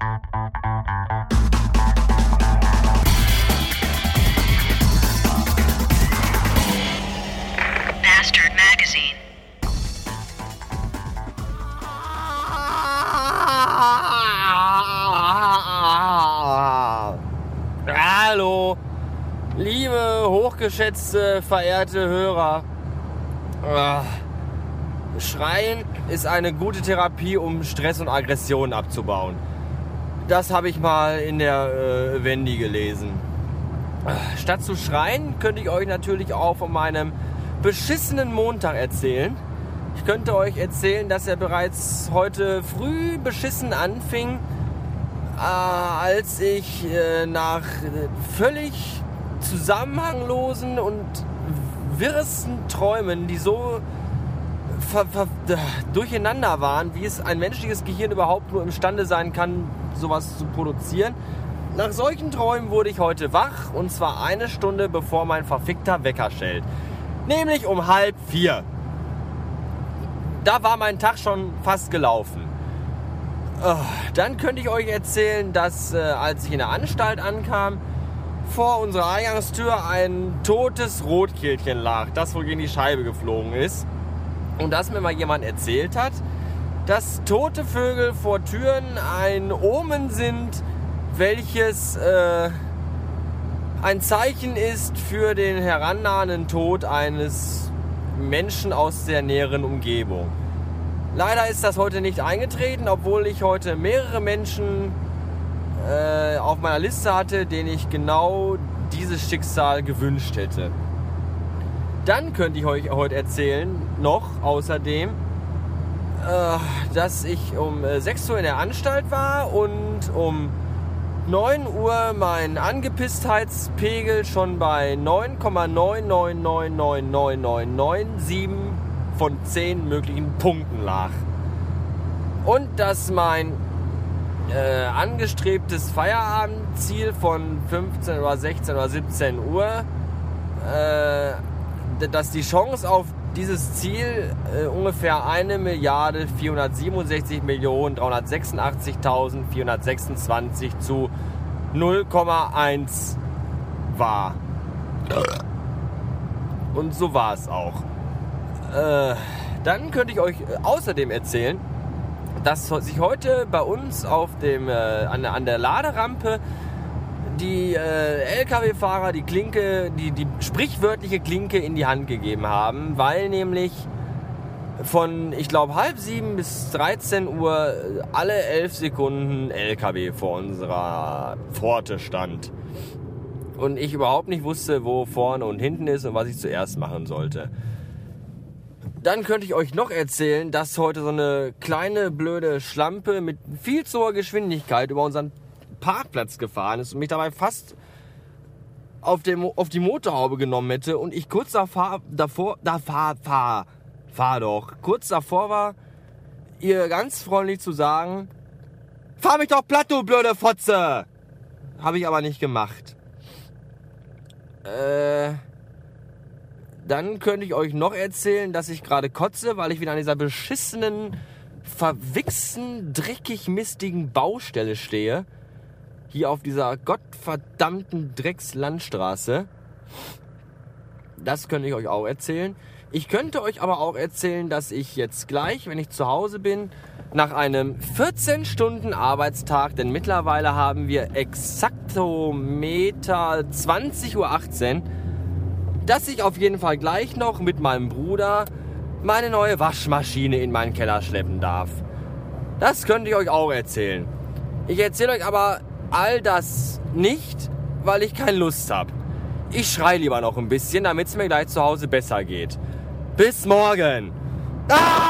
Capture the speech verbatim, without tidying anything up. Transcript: Master Magazine. Hallo, liebe, hochgeschätzte, verehrte Hörer. Schreien ist eine gute Therapie, um Stress und Aggressionen abzubauen. Das habe ich mal in der äh, Wendy gelesen. Statt zu schreien, könnte ich euch natürlich auch von meinem beschissenen Montag erzählen. Ich könnte euch erzählen, dass er bereits heute früh beschissen anfing, äh, als ich äh, nach völlig zusammenhanglosen und wirresten Träumen, die so ver- ver- durcheinander waren, wie es ein menschliches Gehirn überhaupt nur imstande sein kann, sowas zu produzieren. Nach solchen Träumen wurde ich heute wach, und zwar eine Stunde bevor mein verfickter Wecker schellt. Nämlich um halb vier. Da war mein Tag schon fast gelaufen. Dann könnte ich euch erzählen, dass als ich in der Anstalt ankam, vor unserer Eingangstür ein totes Rotkehlchen lag, das wohl gegen die Scheibe geflogen ist. Und dass mir mal jemand erzählt hat, dass tote Vögel vor Türen ein Omen sind, welches äh, ein Zeichen ist für den herannahenden Tod eines Menschen aus der näheren Umgebung. Leider ist das heute nicht eingetreten, obwohl ich heute mehrere Menschen äh, auf meiner Liste hatte, denen ich genau dieses Schicksal gewünscht hätte. Dann könnte ich euch heute erzählen, noch außerdem, dass ich um sechs Uhr in der Anstalt war und um neun Uhr mein Angepistheitspegel schon bei neun Komma neun neun neun neun neun neun neun sieben von zehn möglichen Punkten lag. Und dass mein äh, angestrebtes Feierabendziel von fünfzehn oder sechzehn oder siebzehn Uhr äh, dass die Chance auf dieses Ziel äh, ungefähr eine Milliarde vierhundertsiebenundsechzig Millionen dreihundertsechsundachtzigtausendvierhundertsechsundzwanzig zu null Komma eins war. Und so war es auch. Äh, dann könnte ich euch außerdem erzählen, dass sich heute bei uns auf dem, äh, an, an der Laderampe die äh, L K W-Fahrer die Klinke, die, die sprichwörtliche Klinke in die Hand gegeben haben, weil nämlich von, ich glaube, halb sieben bis dreizehn Uhr alle elf Sekunden L K W vor unserer Pforte stand. Und ich überhaupt nicht wusste, wo vorne und hinten ist und was ich zuerst machen sollte. Dann könnte ich euch noch erzählen, dass heute so eine kleine, blöde Schlampe mit viel zu hoher Geschwindigkeit über unseren Parkplatz gefahren ist und mich dabei fast auf, dem, auf die Motorhaube genommen hätte und ich kurz davor, davor da fahr, fahr, fahr doch, kurz davor war, ihr ganz freundlich zu sagen, fahr mich doch platt, du blöde Fotze! Habe ich aber nicht gemacht. Äh, dann könnte ich euch noch erzählen, dass ich gerade kotze, weil ich wieder an dieser beschissenen, verwichsten, dreckig-mistigen Baustelle stehe. Hier auf dieser gottverdammten Dreckslandstraße. Das könnte ich euch auch erzählen. Ich könnte euch aber auch erzählen, dass ich jetzt gleich, wenn ich zu Hause bin, nach einem vierzehn Stunden Arbeitstag, denn mittlerweile haben wir exaktometer zwanzig Uhr achtzehn, dass ich auf jeden Fall gleich noch mit meinem Bruder meine neue Waschmaschine in meinen Keller schleppen darf. Das könnte ich euch auch erzählen. Ich erzähle euch aber all das nicht, weil ich keine Lust habe. Ich schreie lieber noch ein bisschen, damit es mir gleich zu Hause besser geht. Bis morgen! Ah!